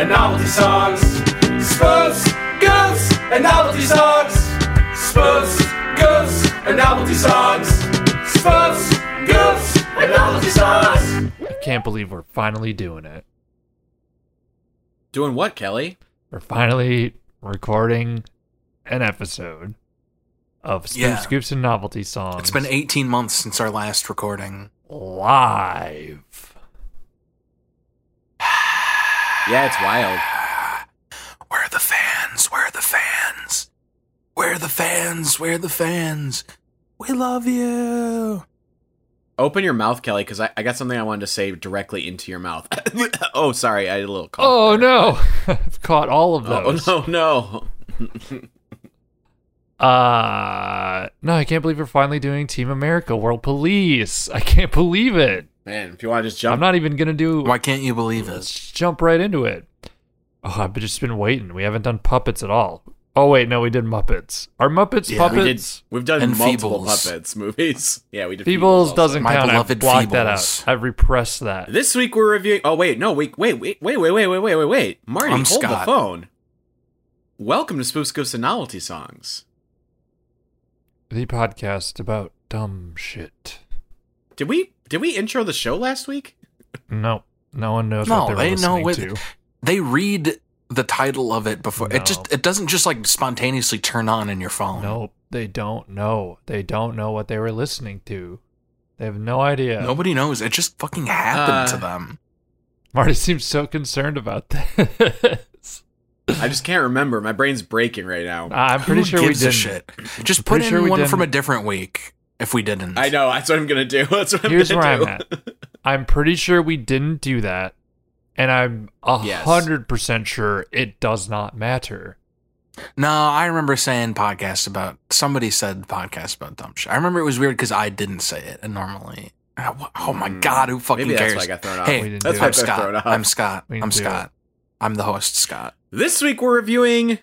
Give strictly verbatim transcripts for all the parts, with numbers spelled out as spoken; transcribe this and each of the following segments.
and novelty songs. Spooks, goofs, and novelty songs. Spooks, goofs, and novelty songs. Spooks, goofs, and novelty songs. I can't believe we're finally doing it. Doing what, Kelly? We're finally recording an episode of Scoop, yeah. Scoops and Novelty Songs. It's been eighteen months since our last recording. Live. Yeah, it's wild. Where are the fans? Where are the fans? Where are the fans? Where are the fans? We love you. Open your mouth, Kelly, because I, I got something I wanted to say directly into your mouth. Oh, sorry, I had a little cough. Oh, there. No. I've caught all of those. Oh, no, no. uh, no, I can't believe we're finally doing Team America World Police. I can't believe it. Man, if you want to just jump. I'm not even going to do. Why can't you believe it? Let's jump right into it. Oh, I've just been waiting. We haven't done puppets at all. Oh, wait, no, we did Muppets. Are Muppets yeah, puppets? We did, we've done and multiple Feebles. Puppets movies. Yeah, we did Feebles. Feebles doesn't My count. I've blocked Feebles. that out. I've repressed that. This week we're reviewing... Oh, wait, no, wait, wait, wait, wait, wait, wait, wait, wait, wait, wait. Marty, I'm hold Scott. the phone. Welcome to Spooks, Ghosts, and Novelty Songs. The podcast about dumb shit. Did we Did we intro the show last week? No, no one knows no, what they were they listening know what, to. They read... the title of it before no. it just it doesn't just like spontaneously turn on in your phone. No, they don't know. They don't know what they were listening to. They have no idea. Nobody knows. It just fucking happened uh, to them. Marty seems so concerned about this. I just can't remember. My brain's breaking right now. Uh, I'm pretty Who sure gives we didn't. A shit? Just I'm put in sure one didn't. from a different week if we didn't. I know. That's what I'm gonna do. That's what I'm Here's gonna do. Here's where I'm at. I'm pretty sure we didn't do that. And I'm one hundred percent yes. sure it does not matter. No, I remember saying podcasts about... Somebody said podcasts about dumb shit. I remember it was weird because I didn't say it. And normally... Oh my mm. God, who fucking Maybe cares? That's why I got thrown off. Hey, that's why I'm, Scott. Off. I'm Scott. I'm Scott. It. I'm the host, Scott. This week we're reviewing...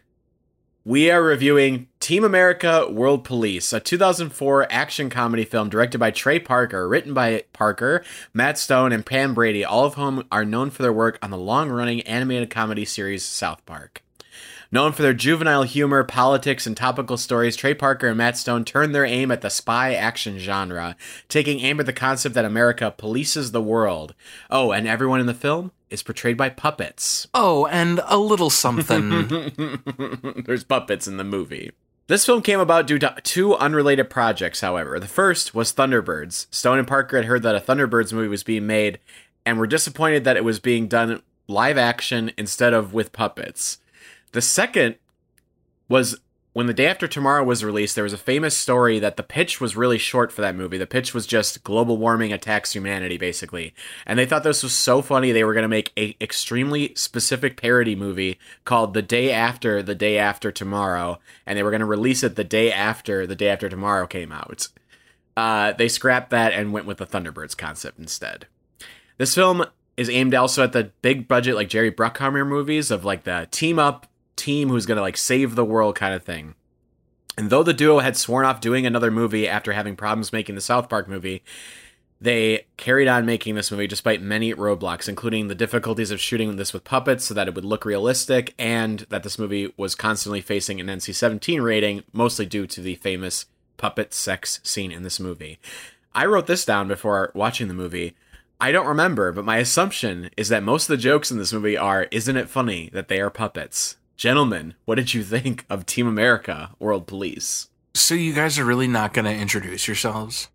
We are reviewing Team America World Police, a two thousand four action comedy film directed by Trey Parker, written by Parker, Matt Stone, and Pam Brady, all of whom are known for their work on the long-running animated comedy series South Park. Known for their juvenile humor, politics, and topical stories, Trey Parker and Matt Stone turned their aim at the spy action genre, taking aim at the concept that America polices the world. Oh, and everyone in the film? Is portrayed by puppets. Oh, and a little something. There's puppets in the movie. This film came about due to two unrelated projects, however. The first was Thunderbirds. Stone and Parker had heard that a Thunderbirds movie was being made and were disappointed that it was being done live action instead of with puppets. The second was when The Day After Tomorrow was released, there was a famous story that the pitch was really short for that movie. The pitch was just global warming attacks humanity, basically. And they thought this was so funny they were going to make an extremely specific parody movie called The Day After The Day After Tomorrow. And they were going to release it the day after The Day After Tomorrow came out. Uh, they scrapped that and went with the Thunderbirds concept instead. This film is aimed also at the big budget, like Jerry Bruckheimer movies of like the team up, team who's gonna like save the world kind of thing. And though the duo had sworn off doing another movie after having problems making the South Park movie, they carried on making this movie despite many roadblocks, including the difficulties of shooting this with puppets so that it would look realistic, and that this movie was constantly facing an N C seventeen rating, mostly due to the famous puppet sex scene in this movie. I wrote this down before watching the movie. I don't remember, but my assumption is that most of the jokes in this movie are, isn't it funny that they are puppets? Gentlemen, what did you think of Team America World Police? So you guys are really not going to introduce yourselves?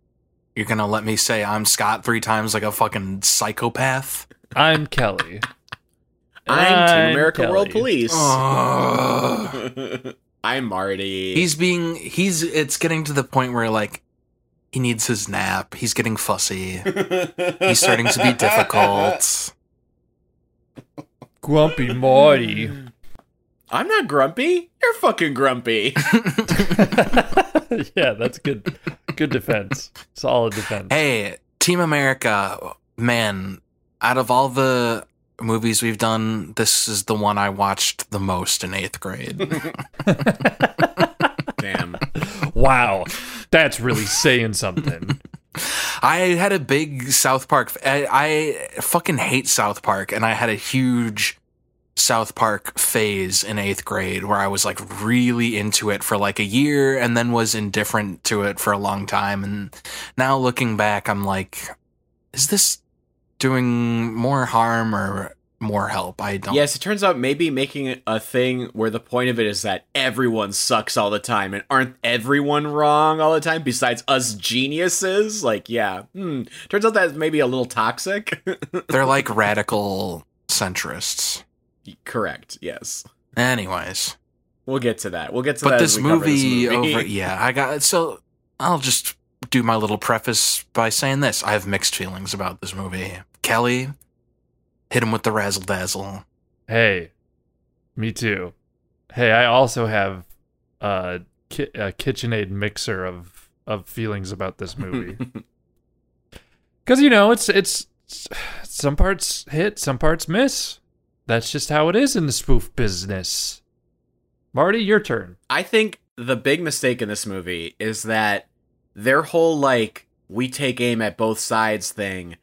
You're going to let me say I'm Scott three times like a fucking psychopath? I'm Kelly. I'm, I'm Team America Kelly. World Police. Oh. I'm Marty. He's being, he's, it's getting to the point where like, he needs his nap. He's getting fussy. He's starting to be difficult. Grumpy Marty. I'm not grumpy. You're fucking grumpy. Yeah, that's good. Good defense. Solid defense. Hey, Team America, man, out of all the movies we've done, this is the one I watched the most in eighth grade. Damn. Wow. That's really saying something. I had a big South Park. I, I fucking hate South Park, and I had a huge... South Park phase in eighth grade where I was like really into it for like a year and then was indifferent to it for a long time. And now looking back, I'm like, is this doing more harm or more help? I don't. Yes, it turns out maybe making a thing where the point of it is that everyone sucks all the time and aren't everyone wrong all the time besides us geniuses? Like, yeah. Hmm. Turns out that's maybe a little toxic. They're like radical centrists. Correct. Yes. Anyways, we'll get to that. We'll get to but that. But this, this movie over. Yeah, I got it. So I'll just do my little preface by saying this. I have mixed feelings about this movie. Kelly, hit him with the razzle dazzle. Hey, me too. Hey, I also have a, ki- a KitchenAid mixer of, of feelings about this movie. Because, you know, it's, it's it's some parts hit, some parts miss. That's just how it is in the spoof business. Marty, your turn. I think the big mistake in this movie is that their whole, like, we take aim at both sides thing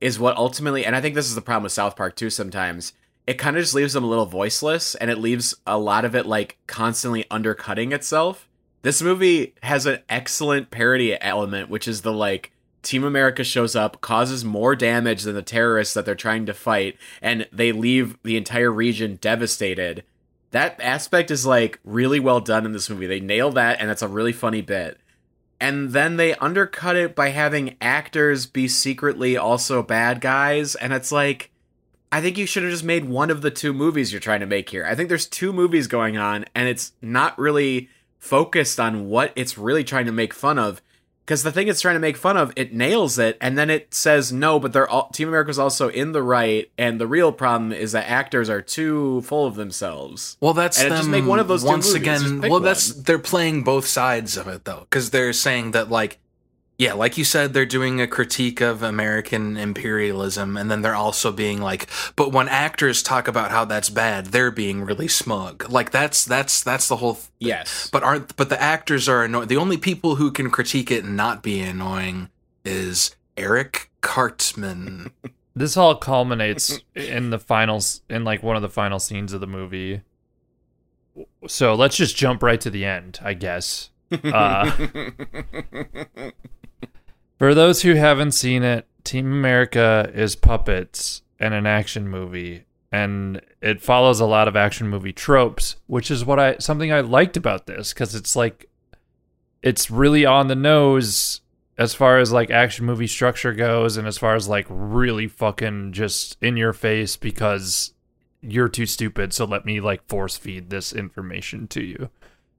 is what ultimately, and I think this is the problem with South Park too sometimes, it kind of just leaves them a little voiceless, and it leaves a lot of it, like, constantly undercutting itself. This movie has an excellent parody element, which is the, like, Team America shows up, causes more damage than the terrorists that they're trying to fight, and they leave the entire region devastated. That aspect is, like, really well done in this movie. They nail that, and that's a really funny bit. And then they undercut it by having actors be secretly also bad guys, and it's like, I think you should have just made one of the two movies you're trying to make here. I think there's two movies going on, and it's not really focused on what it's really trying to make fun of. Because the thing it's trying to make fun of, it nails it, and then it says no, but they're all, Team America's also in the right, and the real problem is that actors are too full of themselves. Well, that's and them, just make one of those once two again. Well, one. That's they're playing both sides of it though, because they're saying that like, yeah, like you said, they're doing a critique of American imperialism, and then they're also being like, but when actors talk about how that's bad, they're being really smug. Like that's that's that's the whole. Th- yes, but aren't but the actors are annoying. The only people who can critique it and not be annoying is Eric Cartman. This all culminates in the finals, in like one of the final scenes of the movie. So let's just jump right to the end, I guess. Uh, For those who haven't seen it, Team America is puppets and an action movie, and it follows a lot of action movie tropes, which is what I something I liked about this, because it's like it's really on the nose as far as like action movie structure goes, and as far as like really fucking just in your face because you're too stupid, so let me like force feed this information to you.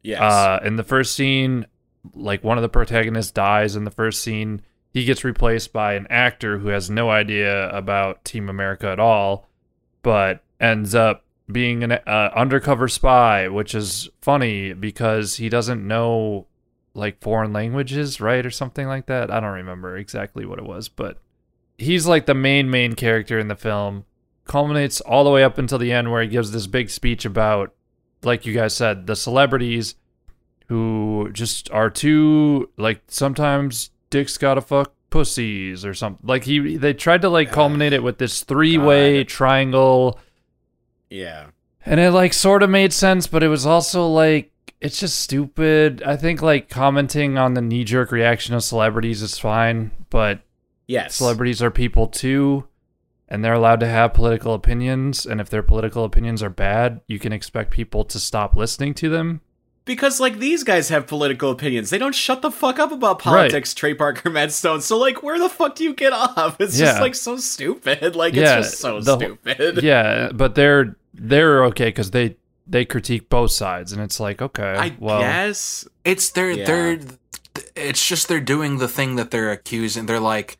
Yes. Uh, in the first scene, like one of the protagonists dies in the first scene. He gets replaced by an actor who has no idea about Team America at all, but ends up being an uh, undercover spy, which is funny because he doesn't know like foreign languages, right? Or something like that. I don't remember exactly what it was, but he's like the main, main character in the film. Culminates all the way up until the end where he gives this big speech about, like you guys said, the celebrities who just are too, like, sometimes dicks gotta fuck pussies or something. Like, he, they tried to, like, culminate it with this three-way God. triangle. Yeah. And it, like, sort of made sense, but it was also, like, it's just stupid. I think, like, commenting on the knee-jerk reaction of celebrities is fine, but yes, celebrities are people, too. And they're allowed to have political opinions, and if their political opinions are bad, you can expect people to stop listening to them. Because, like, these guys have political opinions. They don't shut the fuck up about politics, right. Trey Parker, Matt Stone. So, like, where the fuck do you get off? It's yeah. just, like, so stupid. Like, yeah, it's just so the, stupid. Yeah, but they're they're okay because they, they critique both sides, and it's like, okay, I well. guess. It's, they're, yeah. they're, it's just they're doing the thing that they're accusing. They're like,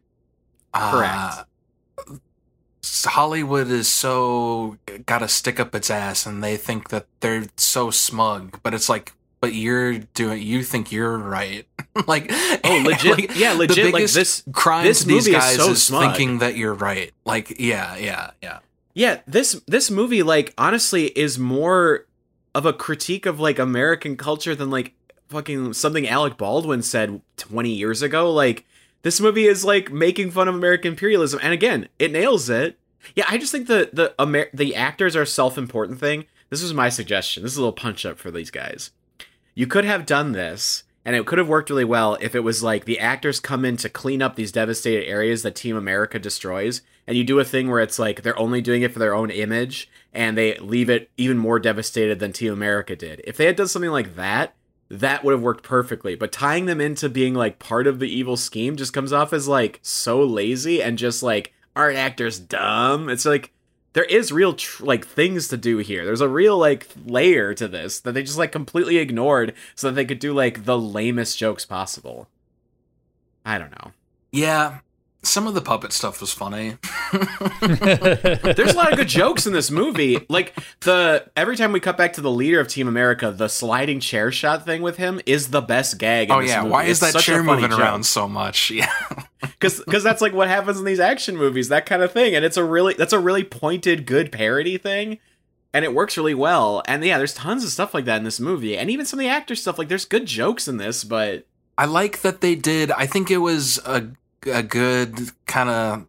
ah. Correct. Hollywood is so gotta stick up its ass, and they think that they're so smug, but it's like, but you're doing, you think you're right. Like, oh, legit, like, yeah, legit. The biggest like this crime this to these guys is, so is thinking that you're right. Like, yeah, yeah, yeah, yeah. This this movie, like, honestly, is more of a critique of like American culture than like fucking something Alec Baldwin said twenty years ago, like. This movie is, like, making fun of American imperialism. And, again, it nails it. Yeah, I just think the the Amer the actors are self-important thing. This was my suggestion. This is a little punch up for these guys. You could have done this, and it could have worked really well if it was like the actors come in to clean up these devastated areas that Team America destroys, and you do a thing where it's like they're only doing it for their own image, and they leave it even more devastated than Team America did. If they had done something like that, that would have worked perfectly. But tying them into being like part of the evil scheme just comes off as like so lazy and just like, are actors dumb? It's like, there is real, tr like, things to do here. There's a real, like, layer to this that they just, like, completely ignored so that they could do, like, the lamest jokes possible. I don't know. Yeah. Some of the puppet stuff was funny. There's a lot of good jokes in this movie. Like, the every time we cut back to the leader of Team America, the sliding chair shot thing with him is the best gag in oh, this yeah. movie. Why is it's that chair moving joke. around so much? Yeah. Because that's like what happens in these action movies, that kind of thing. And it's a really that's a really pointed, good parody thing. And it works really well. And yeah, there's tons of stuff like that in this movie. And even some of the actor stuff, like there's good jokes in this, but I like that they did. I think it was a a good kind of,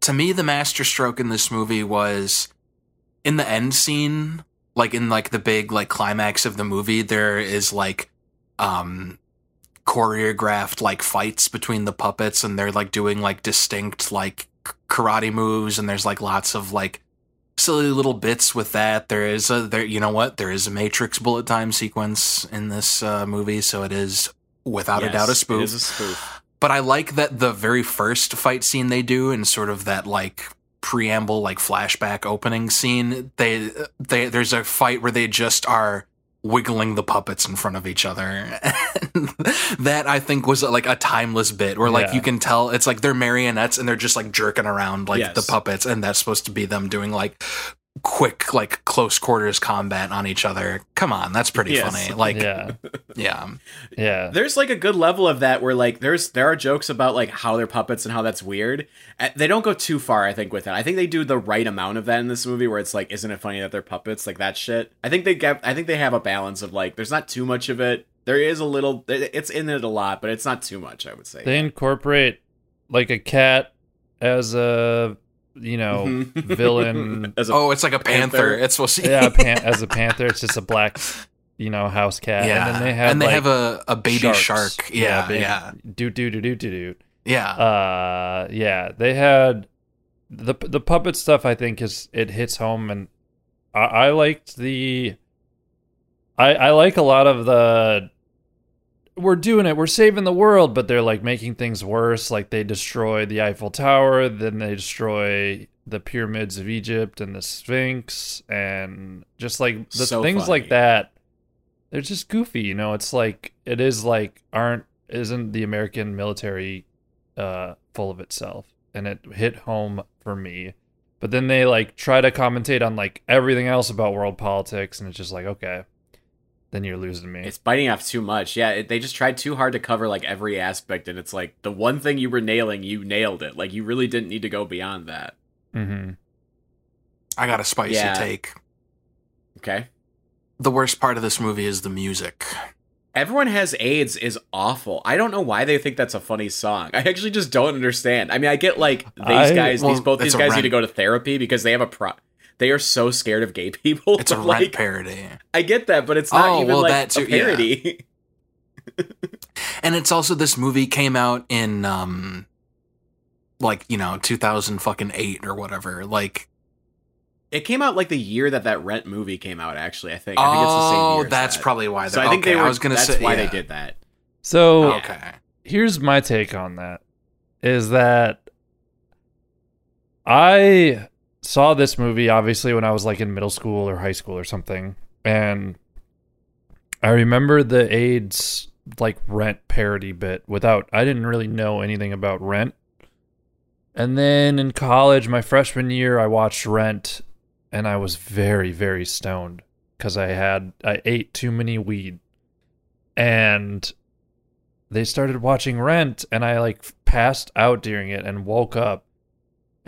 to me, the masterstroke in this movie was in the end scene, like in like the big like climax of the movie, there is like um choreographed like fights between the puppets, and they're like doing like distinct like karate moves, and there's like lots of like silly little bits with that. There is a there you know what there is a Matrix bullet time sequence in this uh movie, so it is without yes, a doubt a spoof. It is a spoof. But I like that the very first fight scene they do, and sort of that like preamble, like flashback opening scene, they they there's a fight where they just are wiggling the puppets in front of each other. That I think was like a timeless bit where like yeah. you can tell it's like they're marionettes and they're just like jerking around like yes. the puppets, and that's supposed to be them doing like quick like close quarters combat on each other. Come on, that's pretty yes. funny. Like yeah. yeah yeah there's like a good level of that where like there's there are jokes about like how they're puppets and how that's weird. They don't go too far, I think, with it. I think they do the right amount of that in this movie where it's like, isn't it funny that they're puppets, like that shit. I think they get I think they have a balance of like there's not too much of it. There is a little, it's in it a lot, but it's not too much. I would say they incorporate like a cat as a you know, villain. As a oh, it's like a panther. panther. It's supposed to yeah, pan as a panther. It's just a black, you know, house cat. Yeah. And then they have, and they like, have a, a baby sharks. shark. Yeah, yeah. Do do do do do do. Yeah, uh, yeah. They had the the puppet stuff. I think is it hits home, and I, I liked the. I I like a lot of the. We're doing it. We're saving the world, but they're like making things worse. Like they destroy the Eiffel Tower, then they destroy the pyramids of Egypt and the Sphinx, and just like the so things funny. like that. They're just goofy, you know. It's like it is like aren't isn't the American military uh, full of itself, and it hit home for me. But then they like try to commentate on like everything else about world politics, and it's just like okay. Then you're losing me. It's biting off too much. Yeah, it, they just tried too hard to cover like every aspect, and it's like the one thing you were nailing, you nailed it. Like you really didn't need to go beyond that. Mm-hmm. I got a spicy yeah. take. Okay. The worst part of this movie is the music. Everyone Has AIDS is awful. I don't know why they think that's a funny song. I actually just don't understand. I mean, I get like these I, guys, well, these both these guys rent. need to go to therapy because they have a pro. They are so scared of gay people. It's a like, Rent parody. I get that, but it's not oh, even well, like that too, a parody. Yeah. And it's also, this movie came out in um, like, you know, two thousand fucking eight or whatever. Like, it came out like the year that that Rent movie came out. Actually, I think. I think it's the same year. Oh, that's that. probably why. So I think okay, they were. I was gonna that's say, why yeah. they did that. So okay. Here's my take on that: is that I. saw this movie obviously when I was like in middle school or high school or something, and I remember the AIDS like Rent parody bit without I didn't really know anything about Rent. And then in college, my freshman year, I watched Rent, and I was very very stoned because I had I ate too many weed, and they started watching Rent, and I like passed out during it and woke up.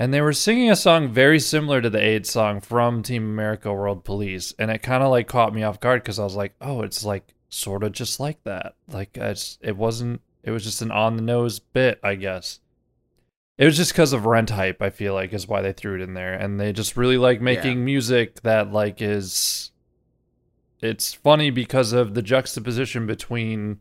And they were singing a song very similar to the AIDS song from Team America World Police. And it kind of like caught me off guard because I was like, oh, it's like sort of just like that. Like I just, it wasn't, it was just an on the nose bit, I guess. It was just because of Rent hype, I feel like, is why they threw it in there. And they just really like making yeah. music that, like, is... It's funny because of the juxtaposition between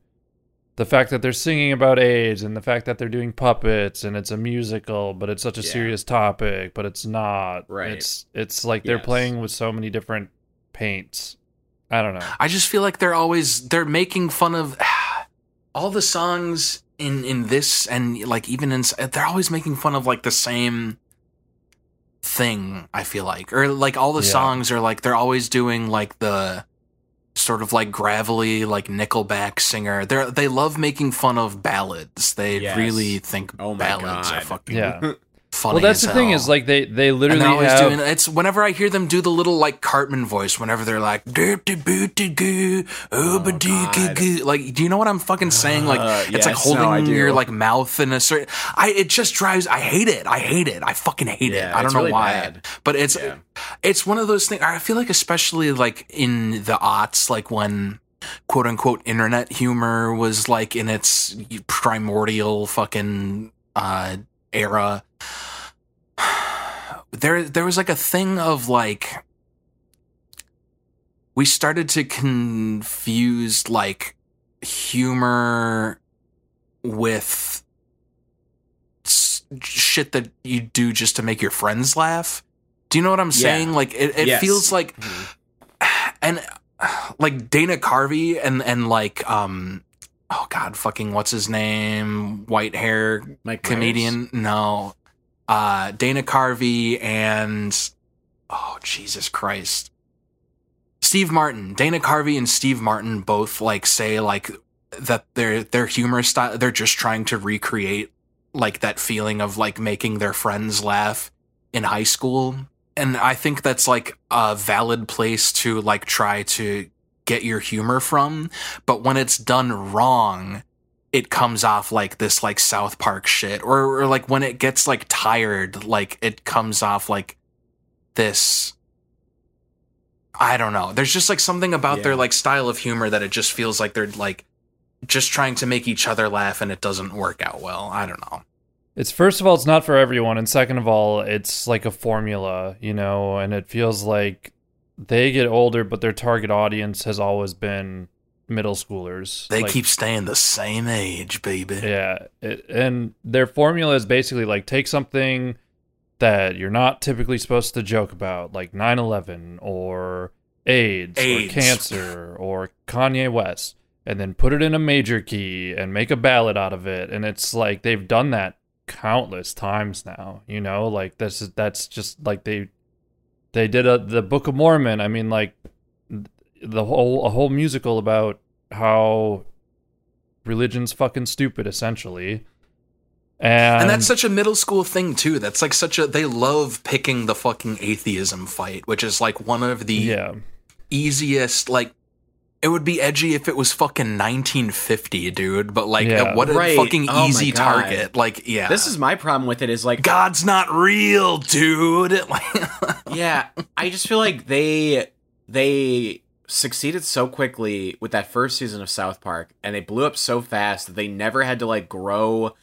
the fact that they're singing about AIDS and the fact that they're doing puppets and it's a musical, but it's such a yeah. serious topic, but it's not. Right. It's, it's like they're yes. playing with so many different paints. I don't know. I just feel like they're always... They're making fun of... all the songs... In in this and like even in they're always making fun of like the same thing, I feel like, or like all the yeah. songs are like they're always doing like the sort of like gravelly like Nickelback singer. They they love making fun of ballads. They yes. really think oh ballads God. Are fucking yeah. funny. Well, that's as the thing hell. Is like they they literally and always have... doing it's whenever I hear them do the little like Cartman voice whenever they're like oh, like do you know what I'm fucking saying? Like uh, it's yes, like holding no, your like mouth in a certain. I it just drives. I hate it. I hate it. I fucking hate yeah, it. I don't know really why, bad. But it's yeah. it's one of those things. I feel like especially like in the aughts, like when quote unquote internet humor was like in its primordial fucking uh, era. There there was like a thing of like we started to confuse like humor with s- shit that you do just to make your friends laugh. Do you know what I'm saying? Yeah. Like it, it yes. feels like mm-hmm. and like Dana Carvey and and like um oh God fucking what's his name? White hair Mike comedian. Rose. No. Uh, Dana Carvey and oh Jesus Christ, Steve Martin. Dana Carvey and Steve Martin both like say like that their their humor style. They're just trying to recreate like that feeling of like making their friends laugh in high school, and I think that's like a valid place to like try to get your humor from. But when it's done wrong, it comes off like this like South Park shit or, or like when it gets like tired, like it comes off like this. I don't know. There's just like something about yeah. their like style of humor that it just feels like they're like just trying to make each other laugh and it doesn't work out well. I don't know. It's first of all, it's not for everyone. And second of all, it's like a formula, you know, and it feels like they get older, but their target audience has always been middle schoolers. They like, keep staying the same age, baby. Yeah, it, and their formula is basically like take something that you're not typically supposed to joke about, like nine eleven or AIDS, AIDS. Or cancer or Kanye West, and then put it in a major key and make a ballad out of it. And it's like they've done that countless times now, you know, like this is that's just like they they did a, the Book of Mormon. I mean, like the whole a whole musical about how religion's fucking stupid, essentially. And, and that's such a middle school thing too. That's like such a they love picking the fucking atheism fight, which is like one of the yeah. easiest like it would be edgy if it was fucking nineteen fifty, dude, but like yeah. what a right. fucking oh easy target. Like yeah. This is my problem with it is like God's not real, dude. yeah, I just feel like they they succeeded so quickly with that first season of South Park, and it blew up so fast that they never had to like grow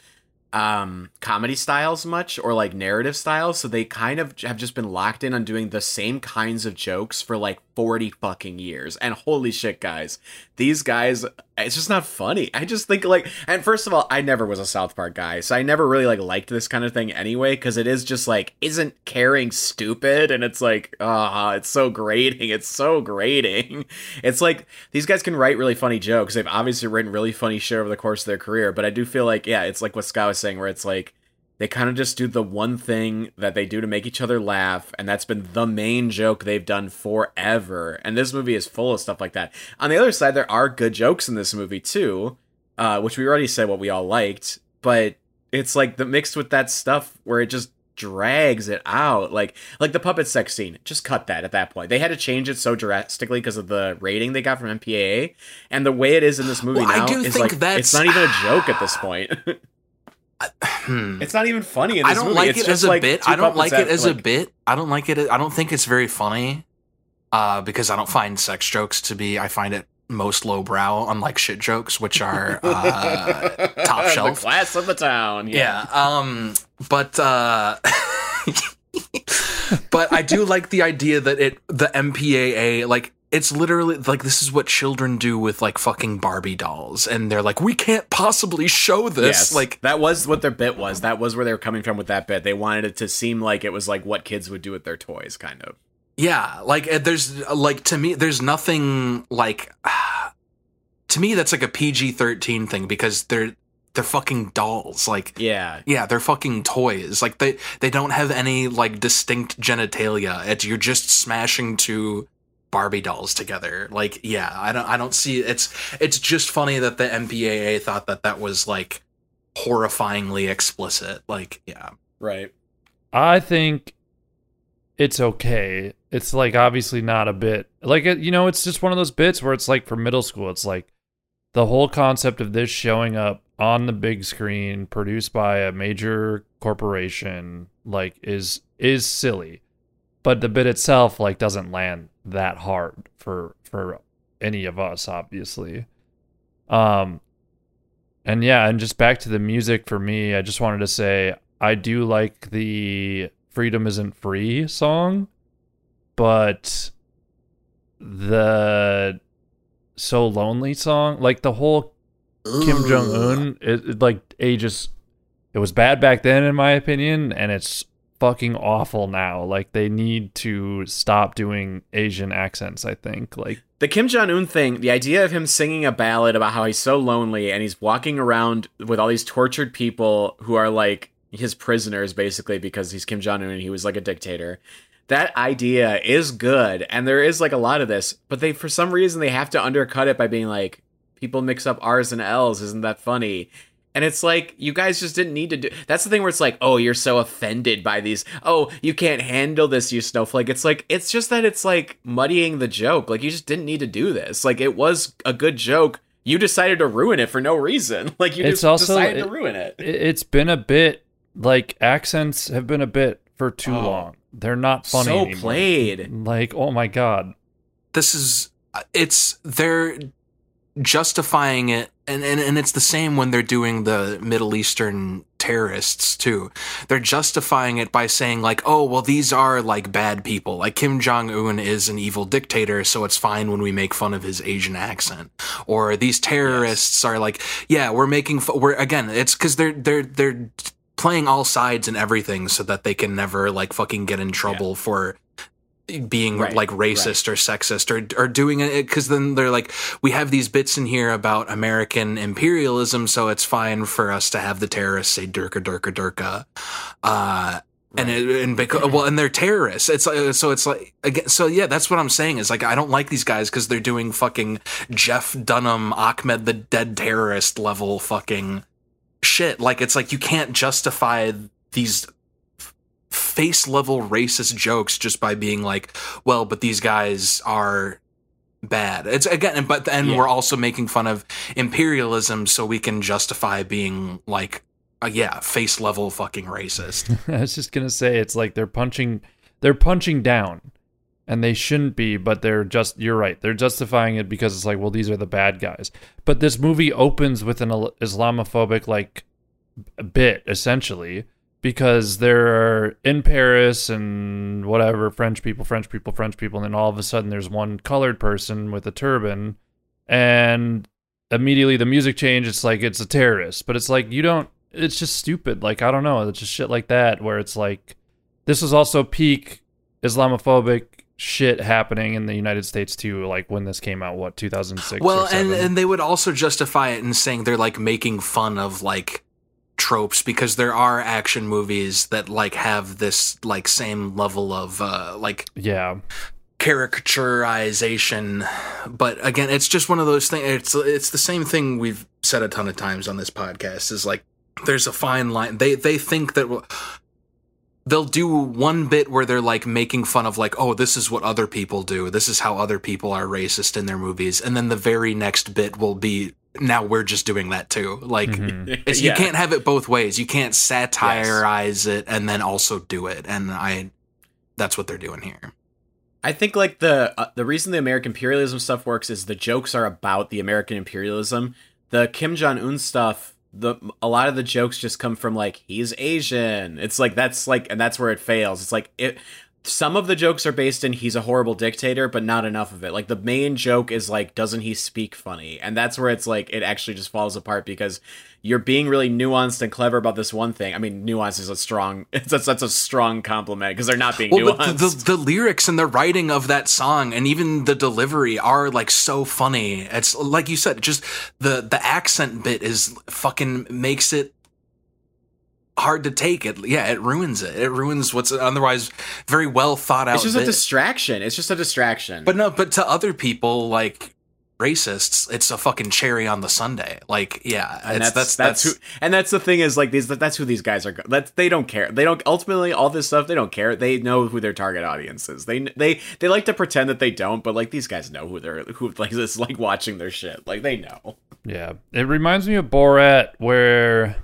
um comedy styles much or like narrative styles, so they kind of have just been locked in on doing the same kinds of jokes for like forty fucking years. And holy shit, guys, these guys, it's just not funny. I just think like, and first of all, I never was a South Park guy, so I never really like liked this kind of thing anyway, because it is just like isn't caring stupid, and it's like ah, uh, it's so grating. It's so grating. It's like these guys can write really funny jokes. They've obviously written really funny shit over the course of their career, but I do feel like yeah, it's like what Scott was saying, where it's like they kind of just do the one thing that they do to make each other laugh, and that's been the main joke they've done forever. And this movie is full of stuff like that. On the other side, there are good jokes in this movie too, uh, which we already said what we all liked, but it's like the mixed with that stuff where it just drags it out. Like like the puppet sex scene, just cut that at that point. They had to change it so drastically because of the rating they got from M P A A, and the way it is in this movie well, now I do is think like that's... it's not even a joke at this point. It's not even funny in this I don't movie. Like it's it as a like bit. I don't like it as like... a bit. I don't like it. I don't think it's very funny uh, because I don't find sex jokes to be. I find it most lowbrow on like shit jokes, which are uh, top shelf. The class of the town. Yeah. yeah um, but uh, but I do like the idea that it the M P A A, like, it's literally like, this is what children do with like fucking Barbie dolls, and they're like, we can't possibly show this. Yes, like, that was what their bit was. That was where they were coming from with that bit. They wanted it to seem like it was like what kids would do with their toys, kind of. Yeah, like there's like to me, there's nothing like uh, to me that's like a P G thirteen thing, because they're they're fucking dolls. Like, yeah, yeah, they're fucking toys. Like they they don't have any like distinct genitalia. It's, you're just smashing two Barbie dolls together. Like, yeah, I don't, I don't see it's. It's just funny that the M P A A thought that that was like horrifyingly explicit. Like, yeah, right. I think it's okay. It's like obviously not a bit. Like, you know, it's just one of those bits where it's like for middle school. It's like the whole concept of this showing up on the big screen, produced by a major corporation, like is is silly. But the bit itself, like, doesn't land that hard for for any of us, obviously. Um, and yeah, and just back to the music for me, I just wanted to say I do like the "Freedom Isn't Free" song, but the "So Lonely" song, like the whole Ooh. Kim Jong-un, it, it like ages. It was bad back then, in my opinion, and it's fucking awful now. Like, they need to stop doing Asian accents, I think. Like, the Kim Jong-un thing, the idea of him singing a ballad about how he's so lonely and he's walking around with all these tortured people who are like his prisoners, basically, because he's Kim Jong-un and he was like a dictator. That idea is good, and there is like a lot of this, but they, for some reason, they have to undercut it by being like, people mix up R's and L's, isn't that funny? And it's like, you guys just didn't need to do... That's the thing where it's like, oh, you're so offended by these. Oh, you can't handle this, you snowflake. It's like, it's just that it's like muddying the joke. Like, you just didn't need to do this. Like, it was a good joke. You decided to ruin it for no reason. Like, you it's just also, decided it, to ruin it. It's been a bit... Like, accents have been a bit for too oh, long. They're not funny So anymore. Played. Like, oh my God. This is... It's... They're... justifying it, and, and and it's the same when they're doing the Middle Eastern terrorists too. They're justifying it by saying like, oh, well, these are like bad people, like Kim Jong-un is an evil dictator, so it's fine when we make fun of his Asian accent, or these terrorists yes. are like, yeah, we're making f- we're again it's because they're they're they're playing all sides and everything so that they can never like fucking get in trouble yeah. for being right, like racist right. or sexist or or doing it, because then they're like, we have these bits in here about American imperialism, so it's fine for us to have the terrorists say "Durka, Durka, Durka," uh, right. and it, and because, well, and they're terrorists. It's like, so it's like again, so yeah, that's what I'm saying is like, I don't like these guys because they're doing fucking Jeff Dunham, Ahmed the Dead Terrorist level fucking shit. Like, it's like you can't justify these face level racist jokes just by being like, well, but these guys are bad. It's again, but then yeah. we're also making fun of imperialism so we can justify being like, uh, yeah, face level fucking racist. I was just gonna say, it's like they're punching, they're punching down, and they shouldn't be, but they're just, you're right, they're justifying it because it's like, well, these are the bad guys. But this movie opens with an Islamophobic like bit essentially, because they're in Paris and whatever, French people, French people, French people, and then all of a sudden there's one colored person with a turban, and immediately the music change, it's like, it's a terrorist. But it's like, you don't, it's just stupid. Like, I don't know, it's just shit like that, where it's like, this was also peak Islamophobic shit happening in the United States too, like when this came out, what, two thousand six? Well, and, and they would also justify it in saying they're like making fun of like tropes, because there are action movies that like have this like same level of uh like yeah caricaturization. But again, it's just one of those things. It's it's the same thing we've said a ton of times on this podcast, is like there's a fine line. They they think that well, they'll do one bit where they're like making fun of like, oh, this is what other people do, this is how other people are racist in their movies, and then the very next bit will be, now we're just doing that too. Like, mm-hmm. it's, you yeah. can't have it both ways. You can't satirize yes. it and then also do it. And I, that's what they're doing here. I think like the uh, the reason the American imperialism stuff works is the jokes are about the American imperialism. The Kim Jong-un stuff, the a lot of the jokes just come from like he's Asian. It's like that's like and that's where it fails. It's like it. Some of the jokes are based in he's a horrible dictator, but not enough of it. Like the main joke is like, doesn't he speak funny? And that's where it's like, it actually just falls apart because you're being really nuanced and clever about this one thing. I mean, nuance is a strong, it's a, that's a strong compliment because they're not being well, nuanced. The, the, the lyrics and the writing of that song and even the delivery are like so funny. It's like you said, just the, the accent bit is fucking makes it hard to take it. Yeah, it ruins it. It ruins what's otherwise very well thought out. It's just bit. a distraction. It's just a distraction. But no, but to other people, like racists, it's a fucking cherry on the sundae. Like, yeah, and it's, that's, that's, that's, that's who, and that's the thing is like these, that's who these guys are. That's, they don't care. They don't ultimately all this stuff. They don't care. They know who their target audience is. They, they, they like to pretend that they don't, but like these guys know who they're, who like this, like watching their shit. Like they know. Yeah. It reminds me of Borat where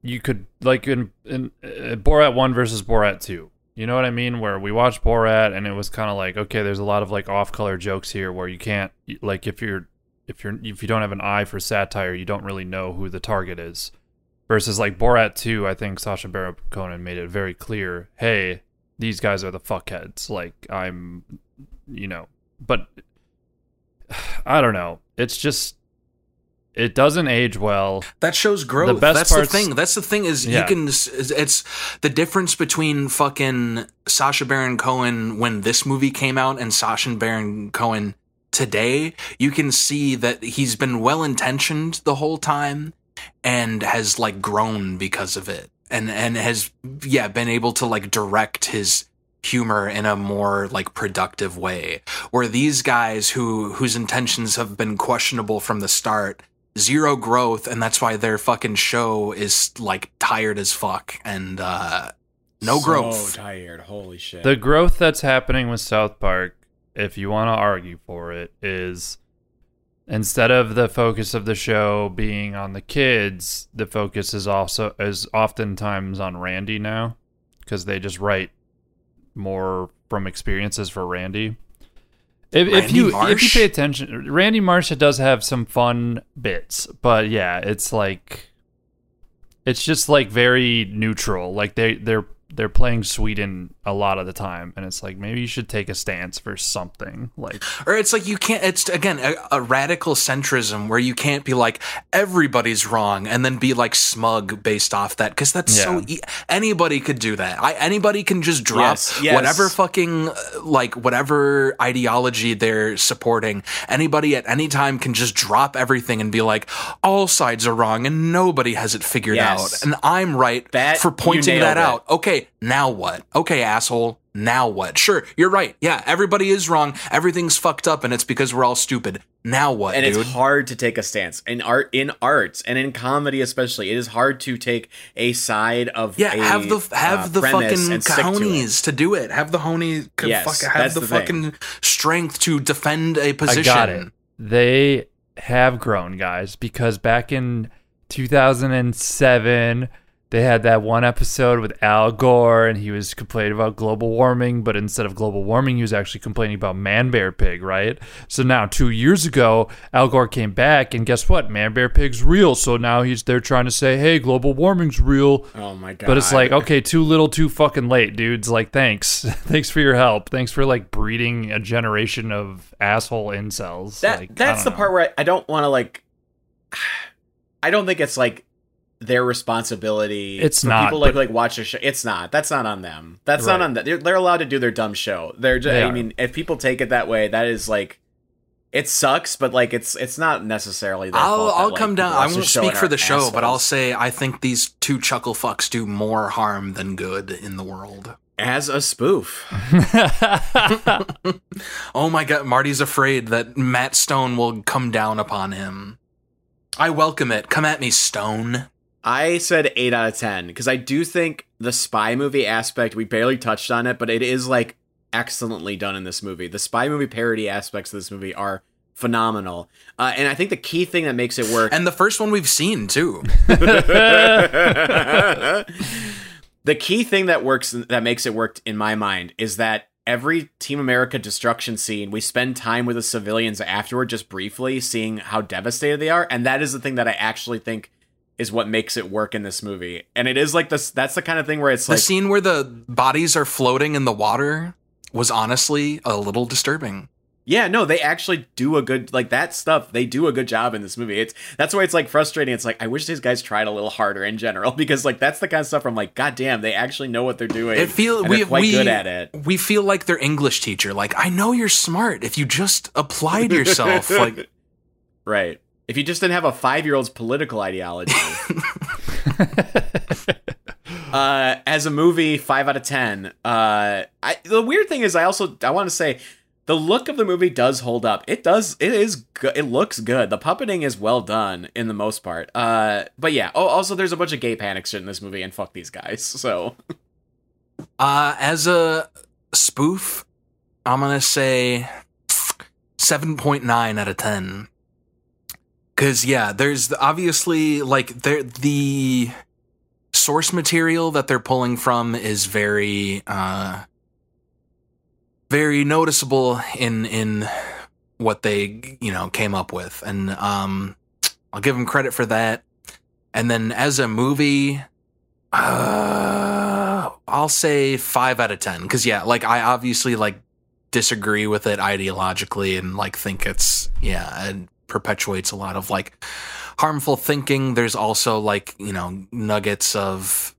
you could like in, in uh, Borat one versus Borat two, you know what I mean? Where we watched Borat and it was kind of like, okay, there's a lot of like off color jokes here where you can't like, if you're, if you're, if you don't have an eye for satire, you don't really know who the target is versus like Borat two. I think Sacha Baron Cohen made it very clear. Hey, these guys are the fuckheads. Like I'm, you know, but I don't know. It's just, it doesn't age well. That shows growth. The best That's parts, the thing. That's the thing is yeah. you can. It's the difference between fucking Sacha Baron Cohen when this movie came out and Sacha Baron Cohen today. You can see that he's been well intentioned the whole time and has like grown because of it, and and has yeah been able to like direct his humor in a more like productive way. Where these guys who whose intentions have been questionable from the start. Zero growth, and that's why their fucking show is like tired as fuck and uh no so growth. So tired, holy shit. The growth that's happening with South Park, if you want to argue for it, is instead of the focus of the show being on the kids, the focus is also is oftentimes on Randy now because they just write more from experiences for Randy. If, if you Marsh? if you pay attention, Randy Marsh does have some fun bits, but yeah, it's like it's just like very neutral. Like they they're they're playing Sweden a lot of the time, and it's like maybe you should take a stance for something. Like, or it's like you can't. It's again a, a radical centrism where you can't be like everybody's wrong and then be like smug based off that because that's yeah. so e- anybody could do that. I anybody can just drop yes, yes. whatever fucking like whatever ideology they're supporting. Anybody at any time can just drop everything and be like all sides are wrong and nobody has it figured yes. out and I'm right that, for pointing that it. out. Okay. Now what? Okay, asshole. Now what? Sure, you're right. Yeah, everybody is wrong. Everything's fucked up, and it's because we're all stupid. Now what, and dude? It's hard to take a stance in art, in arts, and in comedy especially. It is hard to take a side of yeah. A, have the have uh, the fucking cojones to, to do it. Have the honies. Yes, fuck, have that's the, the fucking strength to defend a position. I got it. They have grown, guys, because back in two thousand seven. They had that one episode with Al Gore, and he was complaining about global warming, but instead of global warming, he was actually complaining about Man Bear Pig, right? So now, two years ago, Al Gore came back, and guess what? Man Bear Pig's real, so now he's they're trying to say, hey, global warming's real. Oh, my God. But it's like, okay, too little, too fucking late, dudes. Like, thanks. Thanks for your help. Thanks for, like, breeding a generation of asshole incels. That, like, that's the know. part where I, I don't want to, like... I don't think it's, like... their responsibility. It's not people like like watch a show. It's not. That's not on them. That's right. not on them. They're, they're allowed to do their dumb show. They're. Just, they I mean, if people take it that way, that is like, it sucks. But like, it's it's not necessarily. Their I'll fault I'll that, like, come down. I won't speak for the show, assholes. But I'll say I think these two chuckle fucks do more harm than good in the world. As a spoof. Oh my God, Marty's afraid that Matt Stone will come down upon him. I welcome it. Come at me, Stone. I said eight out of ten because I do think the spy movie aspect, we barely touched on it, but it is like excellently done in this movie. The spy movie parody aspects of this movie are phenomenal. Uh, and I think the key thing that makes it work. And the first one we've seen, too. The key thing that works, that makes it work in my mind is that every Team America destruction scene, we spend time with the civilians afterward, just briefly seeing how devastated they are. And that is the thing that I actually think is what makes it work in this movie. And it is like this, that's the kind of thing where it's the like the scene where the bodies are floating in the water was honestly a little disturbing. Yeah, no, they actually do a good, like, that stuff, they do a good job in this movie. It's that's why it's, like, frustrating. It's like, I wish these guys tried a little harder in general, because, like, that's the kind of stuff where I'm like, God damn, they actually know what they're doing. It feel, and we, they're quite we, good at it. We feel like their English teacher. Like, I know you're smart if you just applied yourself. Like, right. If you just didn't have a five-year-old's political ideology. uh, as a movie, five out of ten. Uh, I, the weird thing is I also, I want to say... the look of the movie does hold up. It does. It is. Go- it looks good. The puppeting is well done in the most part. Uh, but yeah. Oh, also, there's a bunch of gay panic shit in this movie, and fuck these guys. So, uh, as a spoof, I'm gonna say seven point nine out of ten. Because yeah, there's obviously like there the source material that they're pulling from is very. Uh, Very noticeable in in what they, you know, came up with. And um, I'll give them credit for that. And then as a movie, uh, I'll say five out of ten. Because, yeah, like, I obviously, like, disagree with it ideologically and, like, think it's, yeah, it perpetuates a lot of, like, harmful thinking. There's also, like, you know, nuggets of...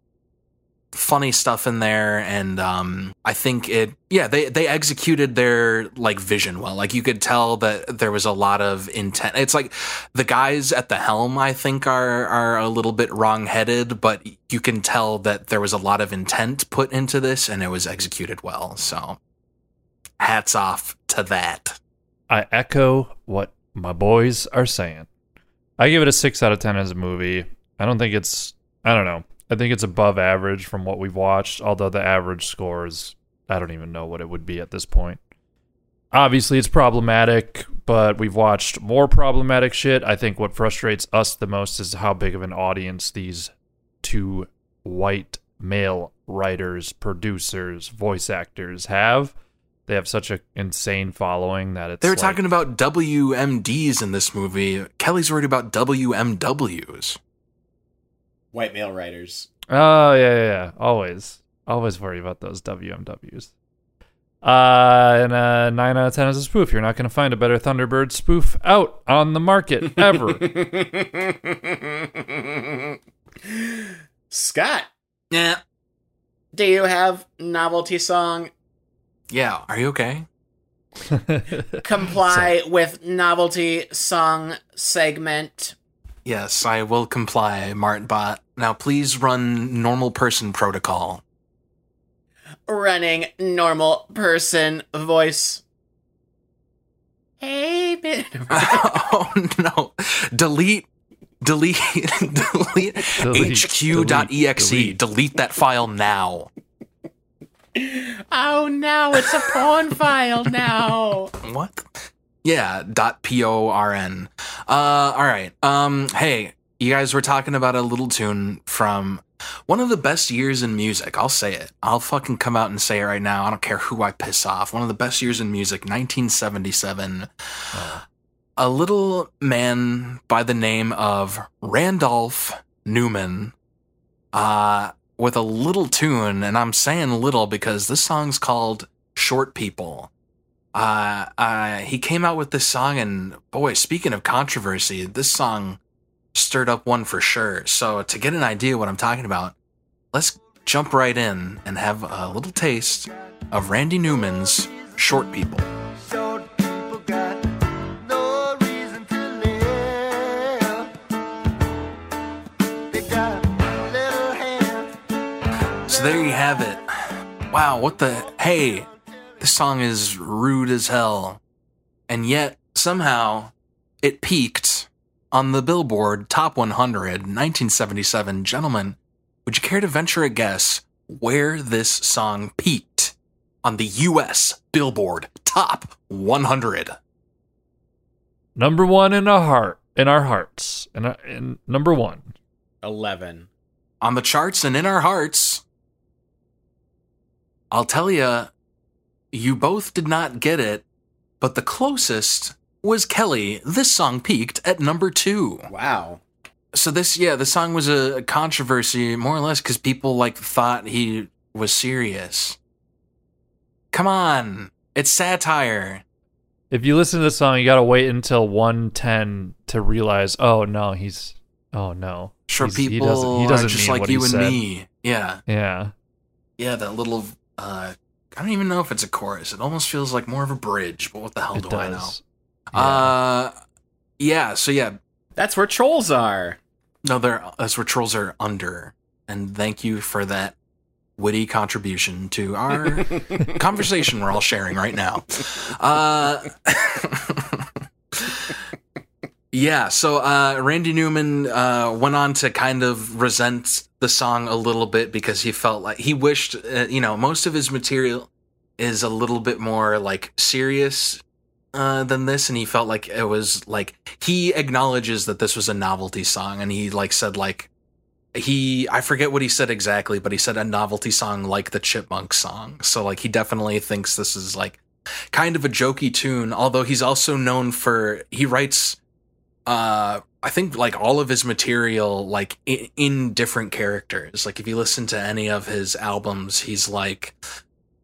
funny stuff in there, and um I think it yeah they they executed their like vision well. Like, you could tell that there was a lot of intent. It's like the guys at the helm I think are are a little bit wrong-headed, but you can tell that there was a lot of intent put into this and it was executed well. So hats off to that. I echo what my boys are saying. I give it a six out of ten as a movie. I don't think it's I don't know I think it's above average from what we've watched, although the average score is, I don't even know what it would be at this point. Obviously, it's problematic, but we've watched more problematic shit. I think what frustrates us the most is how big of an audience these two white male writers, producers, voice actors have. They have such an insane following that it's They were like, talking about W M Ds in this movie. Kelly's worried about W M Ws. White male writers. Oh, yeah, yeah, yeah. Always. Always worry about those W M Ws. Uh, and uh, nine out of ten is a spoof. You're not going to find a better Thunderbird spoof out on the market ever. Scott. Yeah. Do you have novelty song? Yeah. Are you okay? Comply so. with novelty song segment. Yes, I will comply, Martbot. Now please run normal person protocol. Running normal person voice. Hey, bit. Oh, no. Delete, delete, delete, delete H Q dot E X E. Delete. delete that file now. Oh, no, it's a porn file now. What? Yeah, dot P O R N. Uh, all right. Um, hey, you guys were talking about a little tune from one of the best years in music. I'll say it. I'll fucking come out and say it right now. I don't care who I piss off. One of the best years in music, nineteen seventy-seven. Oh. A little man by the name of Randolph Newman uh, with a little tune. And I'm saying little because this song's called Short People. Uh, uh, he came out with this song, and boy, speaking of controversy, this song stirred up one for sure. So to get an idea what I'm talking about, let's jump right in and have a little taste of Randy Newman's Short People. Short people got no reason to live. They got little hands. So there you have it. Wow, what the... Hey... This song is rude as hell, and yet, somehow, it peaked on the Billboard Top one hundred, nineteen seventy-seven. Gentlemen, would you care to venture a guess where this song peaked on the U S Billboard Top one hundred? Number one in our heart, in our hearts, in, our, in number one. eleven. On the charts and in our hearts, I'll tell you... You both did not get it, but the closest was Kelly. This song peaked at number two. Wow. So this, yeah, the song was a controversy, more or less, because people, like, thought he was serious. Come on. It's satire. If you listen to the song, you gotta wait until one ten to realize, oh, no, he's... Oh, no. Sure, he's, people he doesn't, he doesn't are just mean like what you and said. Me. Yeah. Yeah. Yeah, that little... Uh, I don't even know if it's a chorus. It almost feels like more of a bridge, but what the hell it do does. I know? Yeah. Uh, yeah, so yeah. That's where trolls are. No, they're, that's where trolls are under. And thank you for that witty contribution to our conversation we're all sharing right now. Uh, yeah, so uh, Randy Newman uh, went on to kind of resent the song a little bit because he felt like he wished, uh, you know, most of his material is a little bit more like serious Uh, than this, and he felt like it was like he acknowledges that this was a novelty song, and he like said like he I forget what he said exactly, but he said a novelty song like the Chipmunk song. So like he definitely thinks this is like kind of a jokey tune. Although he's also known for he writes, uh, I think like all of his material like in, in different characters. Like if you listen to any of his albums, he's like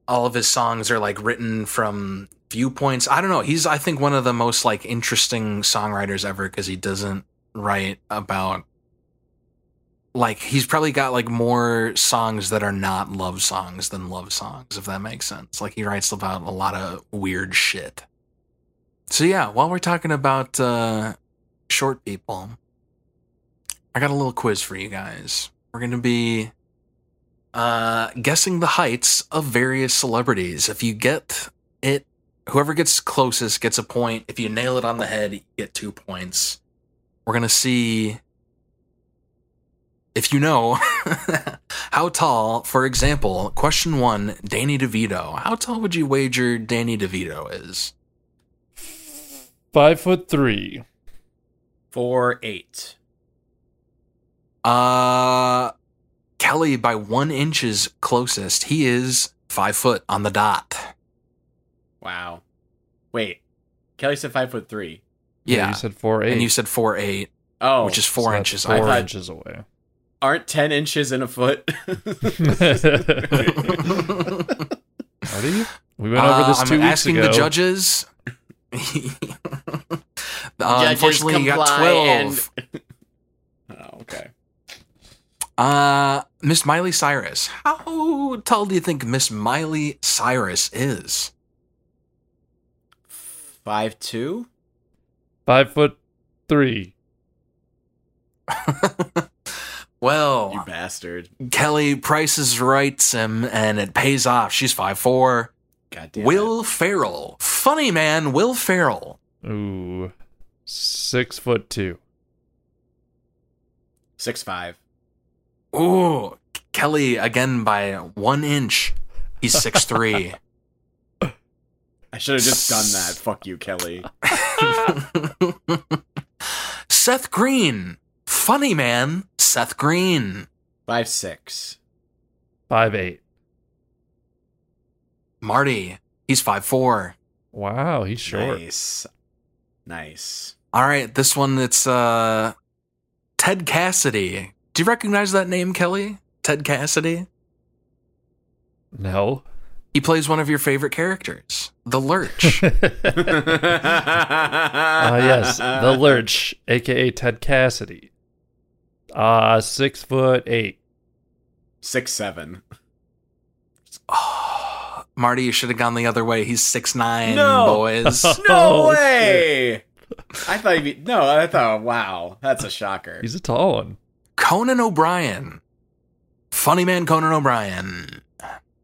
all of his songs are like written from viewpoints. I don't know. He's, I think, one of the most like interesting songwriters ever because he doesn't write about like he's probably got like more songs that are not love songs than love songs, if that makes sense. Like he writes about a lot of weird shit. So yeah, while we're talking about uh, Short People, I got a little quiz for you guys. We're gonna be uh, guessing the heights of various celebrities. If you get it. Whoever gets closest gets a point. If you nail it on the head, you get two points. We're going to see if you know how tall, for example, question one, Danny DeVito. How tall would you wager Danny DeVito is? Five foot three. Four eight. Uh, Kelly by one inch is closest. He is five foot on the dot. Wow. Wait. Kelly said five foot three. Yeah. yeah. You said four eight. And you said four eight. Oh. Which is four so inches away. Four I inches away. Aren't ten inches in a foot? Are you? We went over this uh, two I'm weeks asking ago. The judges. uh, judges unfortunately, you got twelve. And... oh, okay. Uh, Miss Miley Cyrus. How tall do you think Miss Miley Cyrus is? Five two, five foot three. Well, you bastard. Kelly prices rights him, and it pays off. She's five four. Goddamn. Will it. Ferrell, funny man. Will Ferrell. Ooh, six foot two. Six five. Ooh, Kelly again by one inch. He's six three. I should have just done that. Fuck you, Kelly. Seth Green. Funny man. Seth Green. five six. five eight. Marty. He's five four. Wow, he's short. Nice. Nice. All right, this one, it's uh, Ted Cassidy. Do you recognize that name, Kelly? Ted Cassidy? No. He plays one of your favorite characters, the Lurch. Ah, uh, yes, the Lurch, aka Ted Cassidy. Ah, uh, six foot eight, six seven. Oh, Marty, you should have gone the other way. He's six nine. No, boys, no oh, way. Shit. I thought he'd be, no, I thought wow, that's a shocker. He's a tall one. Conan O'Brien, funny man, Conan O'Brien.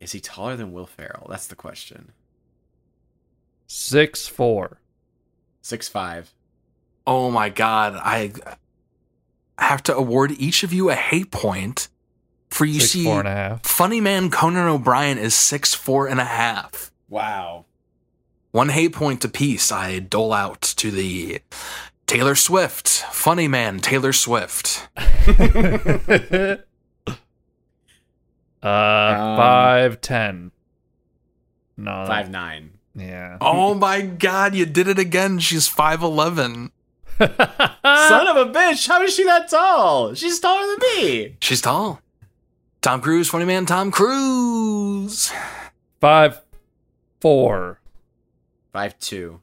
Is he taller than Will Ferrell? That's the question. Six four. Six five. Oh my God. I have to award each of you a hate point for you six, see four and a half. Funny man Conan O'Brien is six four and a half. Wow. One hate point apiece I dole out to the Taylor Swift. Funny man Taylor Swift. Uh, um, five ten. No, five nine. Yeah. Oh my God! You did it again. She's five eleven. Son of a bitch! How is she that tall? She's taller than me. She's tall. Tom Cruise, funny man. Tom Cruise. Five four. Five two.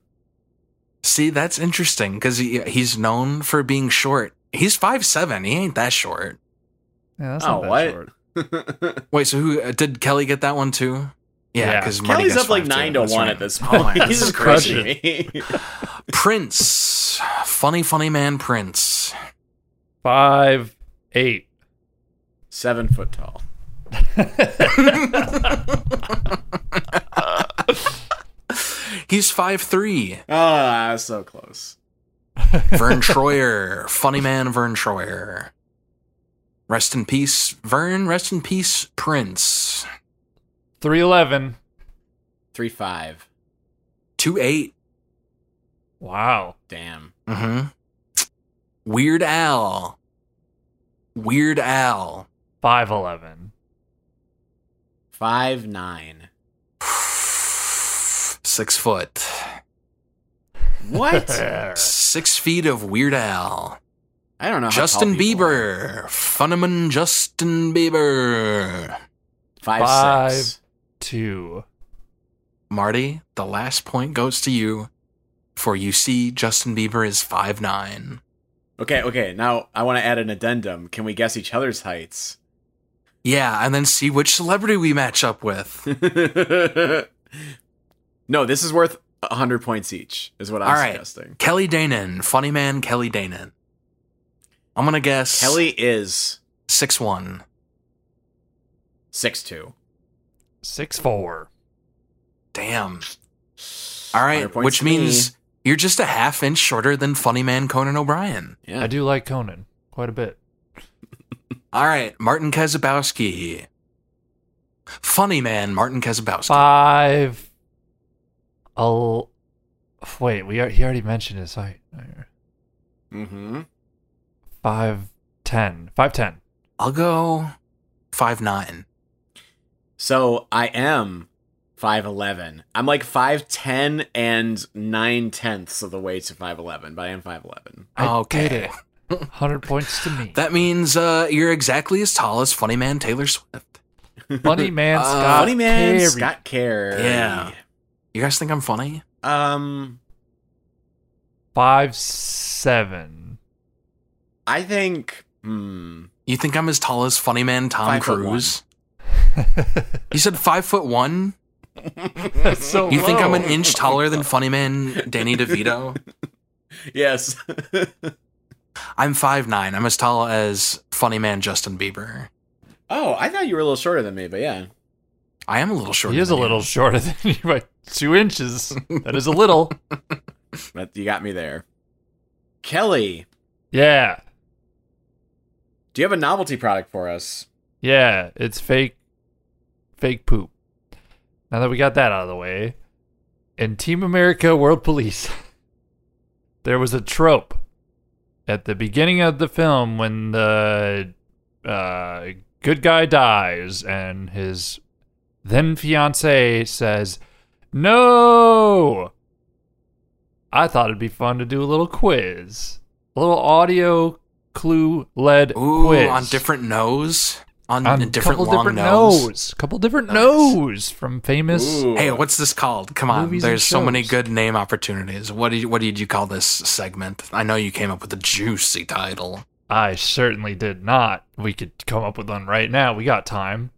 See, that's interesting because he he's known for being short. He's five seven. He ain't that short. Yeah, that's not oh, that what? Short. Wait, so who uh, did Kelly get that one too? Yeah, because yeah. Kelly's up like nine to, to one right. at this point. Oh, my, he's crushing me. Prince, funny, funny man, Prince, five eight, seven foot tall. He's five three. Ah, oh, so close. Vern Troyer, funny man, Vern Troyer. Rest in peace, Vern. Rest in peace, Prince. three eleven. three five. two eight. Wow. Damn. Mm-hmm. Weird Al. Weird Al. five eleven. five nine. Six foot. What? Six feet of Weird Al. I don't know. Justin Bieber. Funnaman Justin Bieber. Five, Five six. two. Marty, the last point goes to you, for you see Justin Bieber is five nine. Okay, okay. Now I want to add an addendum. Can we guess each other's heights? Yeah, and then see which celebrity we match up with. No, this is worth a hundred points each, is what I'm All right. suggesting. Kelly Danon, funny man Kelly Danon. I'm going to guess... Kelly is... six one. six two. six four. Damn. All right, which means me. You're just a half inch shorter than funny man Conan O'Brien. Yeah. I do like Conan quite a bit. All right, Martin Kazabowski. Funny man Martin Kazabowski. Five. Oh, wait, we are, he already mentioned his height. Mm-hmm. Five ten. Five ten. I'll go five nine. So I am five eleven. I'm like five ten and nine tenths of the way to five eleven, but I am five eleven. Okay. Hundred points to me. That means uh, you're exactly as tall as Funny Man Taylor Swift. Funny Man Scott. Uh, funny Man Carey. Scott Carey. Yeah. You guys think I'm funny? Um. Five seven. I think... Hmm. You think I'm as tall as funny man Tom five Cruise? You said five foot one? That's so you low. Think I'm an inch taller than funny man Danny DeVito? Yes. I'm five nine. I'm as tall as funny man Justin Bieber. Oh, I thought you were a little shorter than me, but yeah. I am a little shorter he than He is a you. little shorter than you by two inches. That is a little. But you got me there. Kelly. Yeah. Do you have a novelty product for us? Yeah, it's fake fake poop. Now that we got that out of the way, in Team America World Police, there was a trope at the beginning of the film when the uh, good guy dies and his then fiance says, "No!" I thought it'd be fun to do a little quiz. A little audio clue-led quiz on different nose, on, on a different long different nose. nose, couple different nice. nose from famous. Ooh. Hey, what's this called? Come on, there's so many good name opportunities. What did what did you call this segment? I know you came up with a juicy title. I certainly did not. We could come up with one right now. We got time.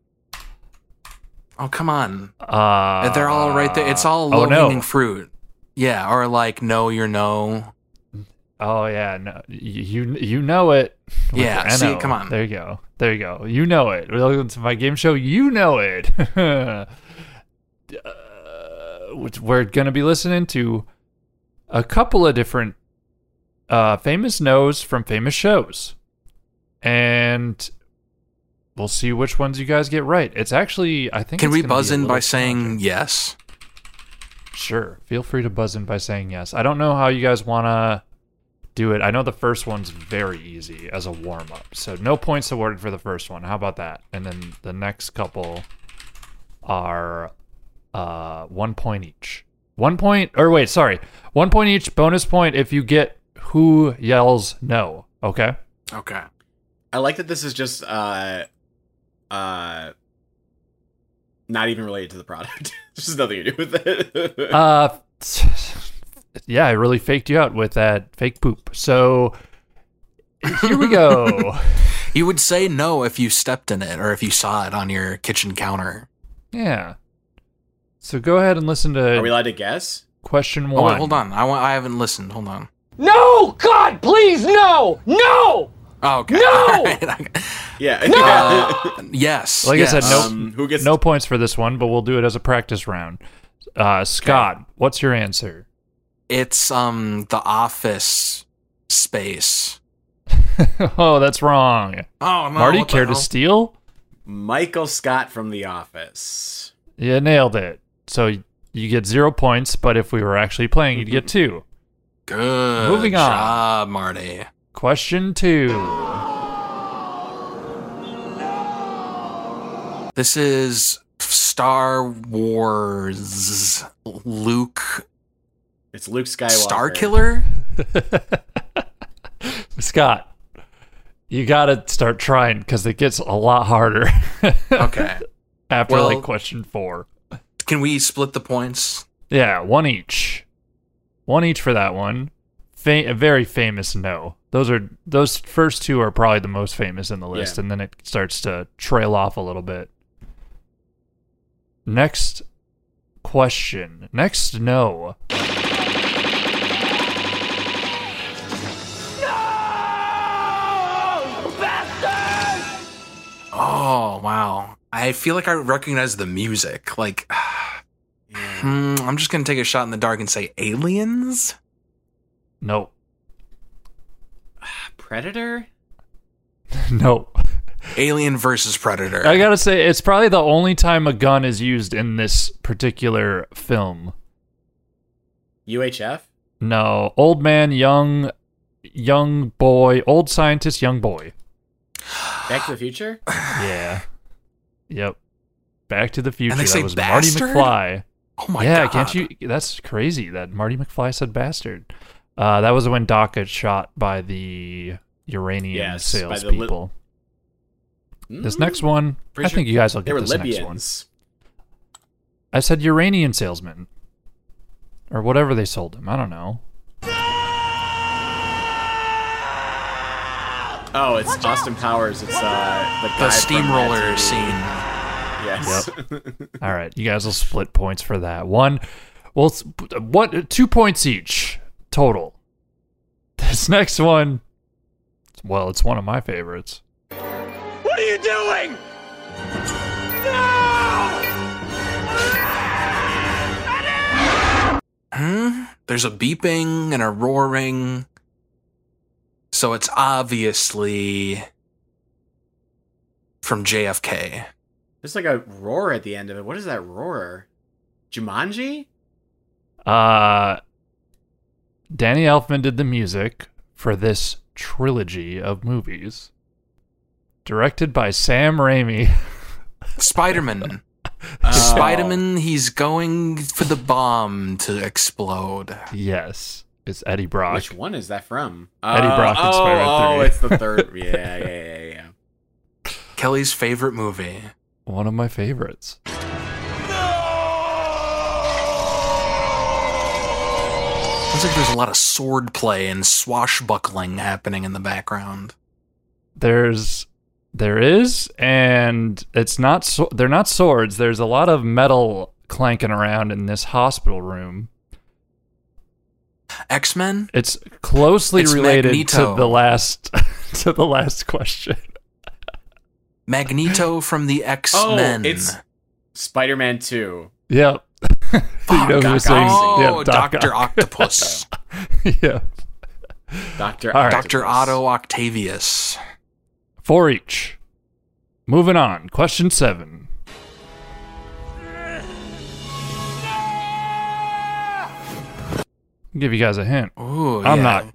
Oh come on! Uh, They're all right there. It's all low-hanging oh, no. fruit. Yeah, or like no, you're no. Oh yeah, no, you you know it. Yeah, see, come on. There you go. There you go. You know it. Welcome to my game show. You know it. uh, we're gonna be listening to a couple of different uh, famous no's from famous shows, and we'll see which ones you guys get right. It's actually, I think. Can it's we buzz in by saying yes? Sure. Feel free to buzz in by saying yes. I don't know how you guys wanna do it. I know the first one's very easy as a warm-up, so no points awarded for the first one. How about that? And then the next couple are uh, got one point each. One point, or wait, sorry. One point each, bonus point if you get who yells no, okay? Okay. I like that this is just uh, uh, not even related to the product. This has nothing to do with it. uh, yeah, I really faked you out with that fake poop. So here we go. You would say no if you stepped in it or if you saw it on your kitchen counter. Yeah. So go ahead and listen to... Are we allowed to guess? Question one. Oh, wait, hold on. I, want, I haven't listened. Hold on. No! God, please, no! No! Oh, okay. No! Right. Yeah. No! Uh, yes. Like yes. I said, no, um, who gets no t- points for this one, but we'll do it as a practice round. Uh, Scott, okay. What's your answer? It's um The Office Space. Oh, that's wrong. Oh, no. Marty, care to steal? Michael Scott from The Office. Yeah, nailed it. So you get zero points, but if we were actually playing, you'd get two. Good. Moving on. Job, Marty. Question two. This is Star Wars. Luke. It's Luke Skywalker. Starkiller? Scott, you got to start trying because it gets a lot harder. Okay. After, well, like, question four. Can we split the points? Yeah, one each. One each for that one. Fa- a very famous no. Those are those first two are probably the most famous in the list, yeah. And then it starts to trail off a little bit. Next question. Next no. Oh, wow. I feel like I recognize the music. Like, yeah. hmm, I'm just going to take a shot in the dark and say Aliens? No. Uh, Predator? No. Alien versus Predator. I got to say, it's probably the only time a gun is used in this particular film. U H F? No. Old man, young, young boy, old scientist, young boy. Back to the Future? Yeah. Yep. Back to the Future. And they say that was bastard? Marty McFly. Oh my yeah, god. Yeah, can't you? That's crazy that Marty McFly said bastard. Uh, that was when Doc got shot by the Iranian yes, salespeople. Li- mm-hmm. This next one, Pretty I sure think you guys will get this Libyans. Next one. I said Iranian salesman. Or whatever they sold him. I don't know. Oh, it's Watch Austin out. Powers. It's uh, the, guy the steamroller scene. Yes. Yep. All right, you guys will split points for that one. Well, what? Two points each total. This next one. Well, it's one of my favorites. What are you doing? No! Hmm? There's a beeping and a roaring. So it's obviously from J F K. There's like a roar at the end of it. What is that roar? Jumanji? Uh, Danny Elfman did the music for this trilogy of movies. Directed by Sam Raimi. Spider-Man. oh. Spider-Man, he's going for the bomb to explode. Yes. It's Eddie Brock. Which one is that from? Eddie uh, Brock and Spider-Man oh, three. Oh, it's the third. Yeah, yeah, yeah, yeah. Kelly's favorite movie. One of my favorites. No! Looks like there's a lot of sword play and swashbuckling happening in the background. There's, there is, and it's not. So, they're not swords. There's a lot of metal clanking around in this hospital room. X-Men? It's closely it's related Magneto. to the last to the last question. Magneto from the X-Men. Oh, it's Spider-Man two. Yep. Oh, you know who's saying, oh yeah, Doc Doctor Oc- Octopus. Yep. Doctor Right. Doctor Otto Octavius. Four each. Moving on. Question seven. Give you guys a hint. Ooh, I'm yeah. not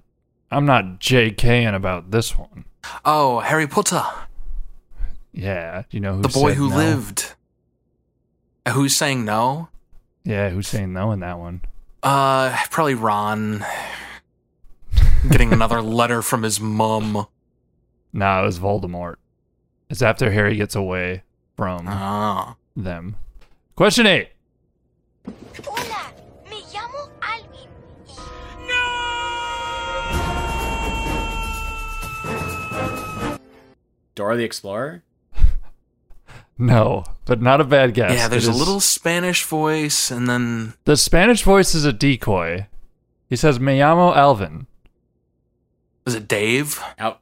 I'm not J K-ing about this one. Oh, Harry Potter. Yeah, you know who The Boy Who no? Lived. Who's saying no? Yeah, who's saying no in that one? Uh, probably Ron. Getting another letter from his mom. Nah, it was Voldemort. It's after Harry gets away from ah. them. Question eight. Hola, me llamo Alvin. No! Dora the Explorer? No, but not a bad guess. Yeah, there's it a is... little Spanish voice, and then... The Spanish voice is a decoy. He says, me llamo Alvin. Is it Dave? Out.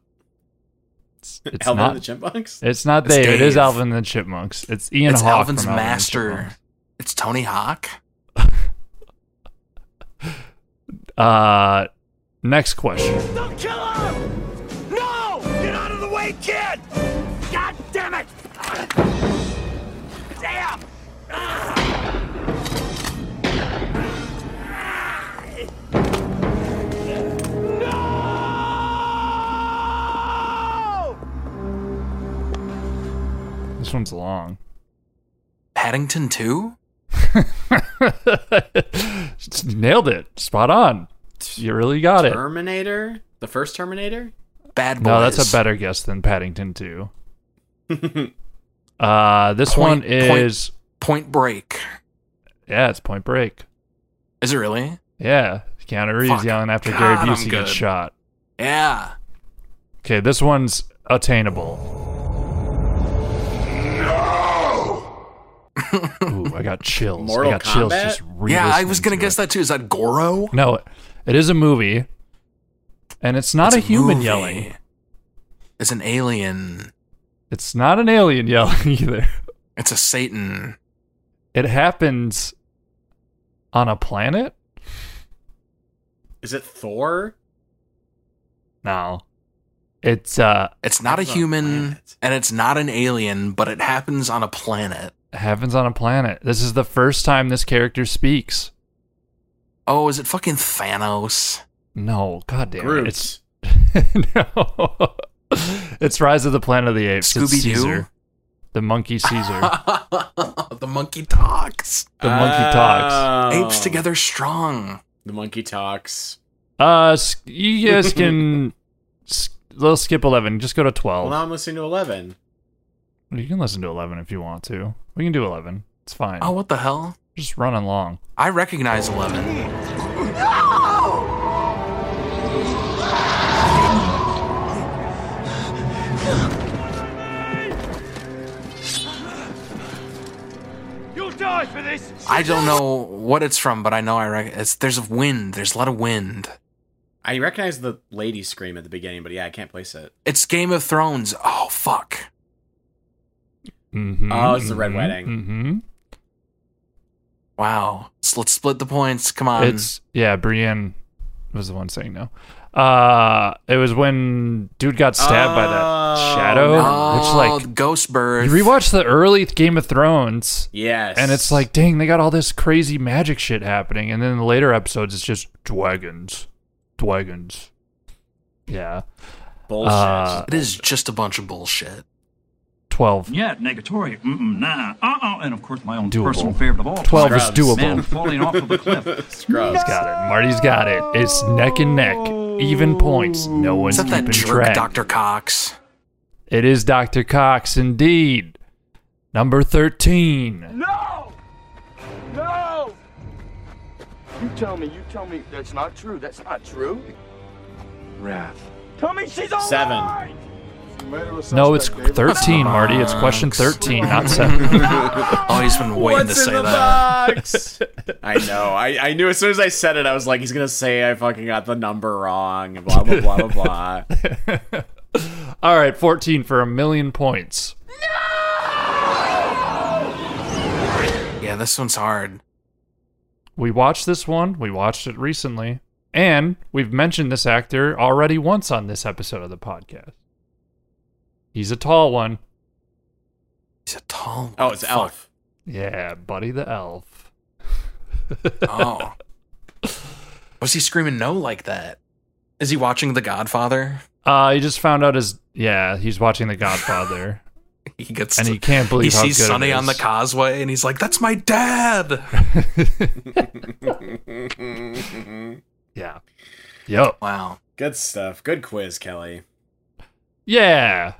It's, it's Alvin not, the Chipmunks? It's not Dave. It's Dave. It is Alvin the Chipmunks. It's Ian it's Hawke. Alvin's Alvin master. It's Tony Hawk. uh, next question. Don't kill him! No! Get out of the way, kid! God damn it! Damn! This one's long. Paddington two? Nailed it. Spot on. You really got Terminator? it. Terminator? The first Terminator? Bad Boys. No, that's a better guess than Paddington two. uh, this point, one is... Point, Point Break. Yeah, it's Point Break. Is it really? Yeah. Keanu Reeves Fuck. yelling after God, Gary Busey gets shot. Yeah. Okay, this one's attainable. Ooh, I got chills. Mortal I got Kombat? chills just re- Yeah, I was going to guess that too. Is that Goro? No, it is a movie. And it's not it's a human movie. yelling. It's an alien. It's not an alien yelling either. It's a Satan. It happens on a planet? Is it Thor? No. It's uh It's not it's a human a and it's not an alien, but it happens on a planet. Happens on a planet. This is the first time this character speaks. Oh, is it fucking Thanos? No, goddamn it. It's no. It's Rise of the Planet of the Apes. Scooby it's Doo. The monkey Caesar. The monkey talks. The oh. monkey talks. Apes together strong. The monkey talks. Uh, you guys can. Let's skip eleven. Just go to twelve. Well, now I'm listening to eleven. You can listen to eleven if you want to. We can do eleven. It's fine. Oh, what the hell? Just running long. I recognize eleven. No! You'll die for this. I don't know what it's from, but I know I rec- it's there's wind. There's a lot of wind. I recognize the lady scream at the beginning, but yeah, I can't place it. It's Game of Thrones. Oh, fuck. Mm-hmm, oh, it's the Red mm-hmm, Wedding. Mm-hmm. Wow. So let's split the points. Come on. It's yeah, Brienne was the one saying no. Uh, it was when dude got stabbed oh, by that shadow. No. Which like ghost bird. You rewatch the early Game of Thrones. Yes. And it's like, dang, they got all this crazy magic shit happening. And then in the later episodes, it's just dragons. Dragons. Yeah. Bullshit. Uh, it is just a bunch of bullshit. twelve. Yeah, negatory. Mm-mm, nah. Uh-uh. And, of course, my own doable. personal favorite of all. twelve Scrubs. Is doable. Man falling off of a cliff. Scrubs. No! Got it. Marty's got it. It's neck and neck. Even points. No one's keeping track. Is that that jerk, Doctor Cox? It is Doctor Cox, indeed. Number thirteen. No! No! You tell me. You tell me that's not true. That's not true. Wrath. Tell me she's all Seven. Right! No, it's thirteen, Marty. It's question thirteen, not seven. Oh, he's been waiting What's to say in the that. Box? I know. I, I knew as soon as I said it, I was like, he's going to say I fucking got the number wrong. Blah, blah, blah, blah, blah. All right, fourteen for a million points. No! Yeah, this one's hard. We watched this one. We watched it recently. And we've mentioned this actor already once on this episode of the podcast. He's a tall one. He's a tall one. Oh, it's Elf. Yeah, Buddy the Elf. Oh. Was he screaming no like that? Is he watching The Godfather? Uh, he just found out his... Yeah, he's watching The Godfather. He gets and to, he can't believe he how sees good Sonny on the causeway, and he's like, "That's my dad." Yeah. Yep. Wow. Good stuff. Good quiz, Kelly. Yeah.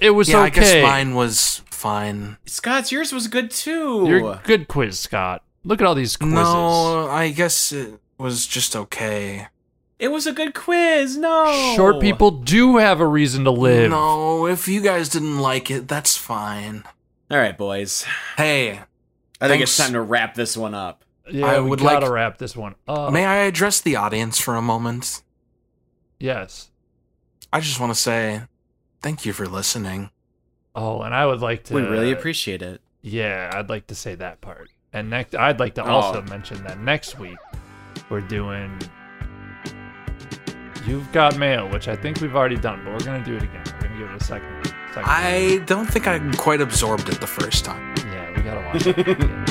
It was yeah, okay. I guess mine was fine. Scott's yours was good too. Your good quiz, Scott. Look at all these quizzes. No, I guess it was just okay. It was a good quiz. No. Short people do have a reason to live. No, if you guys didn't like it, that's fine. All right, boys. Hey. I thanks. think it's time to wrap this one up. Yeah, I would like to wrap this one up. May I address the audience for a moment? Yes. I just want to say thank you for listening. Oh, and I would like to... We really appreciate it. Yeah, I'd like to say that part. And next, I'd like to also oh. mention that next week we're doing... You've Got Mail, which I think we've already done, but we're going to do it again. We're going to give it a second. second I time. don't think I quite absorbed it the first time. Yeah, we got to watch it.